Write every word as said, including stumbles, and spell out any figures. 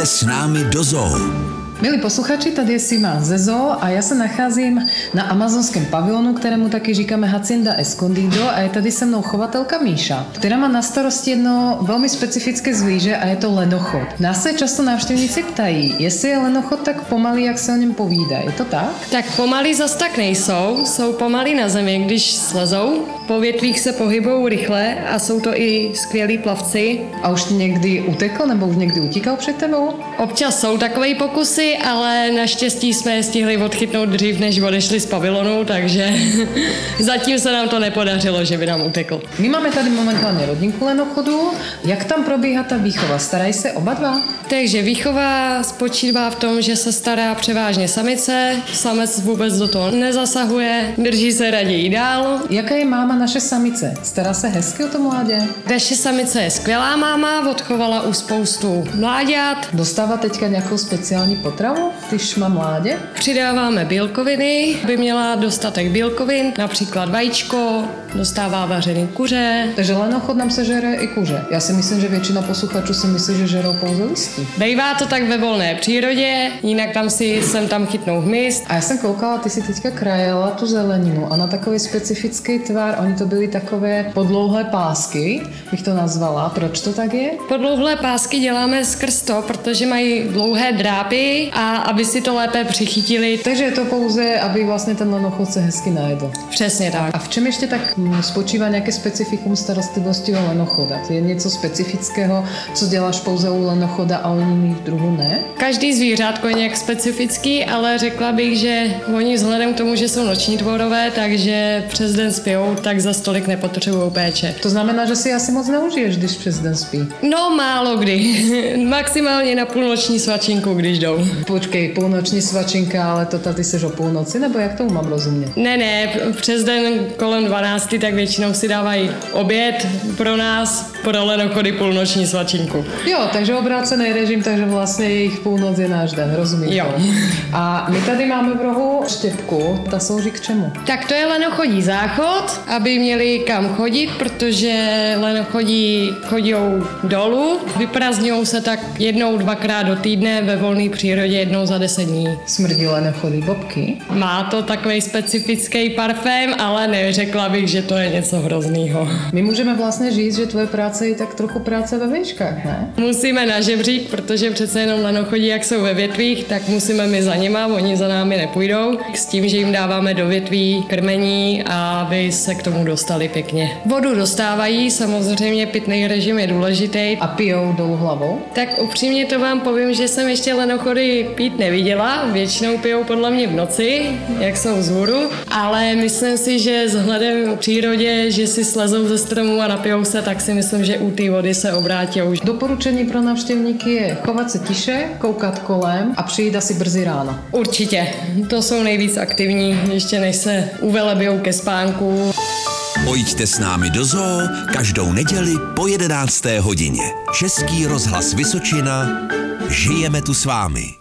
Pojďte s námi do zoo. Milí posluchači, tady je Sima ze zoo a já se nacházím na amazonském pavilonu, kterému taky říkáme Hacienda Escondido, a je tady se mnou chovatelka Míša, která má na starosti jedno velmi specifické zvíře a je to lenochod. Nás se často návštěvníci ptají, jestli je lenochod tak pomalý, jak se o něm povídá. Je to tak? Tak pomalý zas tak nejsou, jsou pomalý na zemi, když slezou, po větvích se pohybou rychle a jsou to i skvělí plavci. A už někdy utekl nebo už někdy utíkal před tebou? Občas jsou takové pokusy, ale naštěstí jsme je stihli odchytnout dřív, než odešli z pavilonu, takže zatím se nám to nepodařilo, že by nám utekl. My máme tady momentálně rodinku lenochodu. Jak tam probíhá ta výchova? Starají se oba dva? Takže výchova spočívá v tom, že se stará převážně samice, samec vůbec do toho nezasahuje, drží se raději dál. Jaká je máma naše samice? Stará se hezky o to mládě? Naše samice je skvělá máma, odchovala už spoustu mláďat. Dostává teďka nějakou speciální pot- Travu, když má mládě. Přidáváme bílkoviny, by měla dostatek bílkovin, například vajíčko, dostává vařený kuře. Takže lenochod nám se žere i kuře. Já si myslím, že většina posluchačů si myslí, že žerou pouze listy. Bejvá to tak ve volné přírodě, jinak tam si sem tam chytnou hmyz. A já jsem koukala, ty si teďka krajela tu zeleninu a na takový specifický tvar, oni to byly takové podlouhlé pásky, bych to nazvala. Proč to tak je? Podlouhlé pásky děláme skrz to, protože mají dlouhé drápy, a aby si to lépe přichytili. Takže je to pouze, aby vlastně ten lenochod se hezky najedl. Přesně tak. A v čem ještě tak spočívá nějaké specifikum starostlivosti o lenochoda? Je něco specifického, co děláš pouze u lenochoda a u jiných druhů ne? Každý zvířátko je nějak specifický, ale řekla bych, že oni vzhledem k tomu, že jsou noční tvorové, takže přes den spijou, tak za stolik nepotřebují péče. To znamená, že si asi moc neužiješ, když přes den spí? No, málo kdy. Maximálně na půlnoční svačinku, když jdou. Počkej, půlnoční svačinka, ale to tady seš o půlnoci, nebo jak tomu mám rozumět? Ne, ne, přes den kolem dvanácti, tak většinou si dávají oběd pro nás, pro lenochody půlnoční svačinku. Jo, takže obrácený režim, takže vlastně jejich půlnoc je náš den, rozumím. Jo. To. A my tady máme v rohu štěpku, ta slouží k čemu? Tak to je lenochodí záchod, aby měli kam chodit, protože lenochodí chodí dolů, vyprazňují se tak jednou, dvakrát do týdne ve volný přírodě. Jednou za deset dní. Smrdí lenechodí bobky? Má to takový specifický parfém, ale neřekla bych, že to je něco hroznýho. My můžeme vlastně říct, že tvoje práce je tak trochu práce ve výškách, ne? Musíme na žebřík, protože přece jenom lenochodí, jak jsou ve větvích, tak musíme my za nima, oni za námi nepůjdou, s tím, že jim dáváme do větví krmení, aby se k tomu dostali pěkně. Vodu dostávají, samozřejmě pitný režim je důležitý. A pijou dolů hlavou? Tak upřímně to vám povím, že jsem ještě lenochody pít neviděla, většinou pijou podle mě v noci, jak jsou vzhůru, ale myslím si, že vzhledem k přírodě, že si slezou ze stromu a napijou se, tak si myslím, že u té vody se obrátí už. Doporučení pro návštěvníky je chovat se tiše, koukat kolem a přijít asi brzy ráno. Určitě, to jsou nejvíc aktivní, ještě než se uvelebijou ke spánku. Pojďte s námi do zoo každou neděli po jedenácté hodině. Český rozhlas Vysočina, žijeme tu s vámi.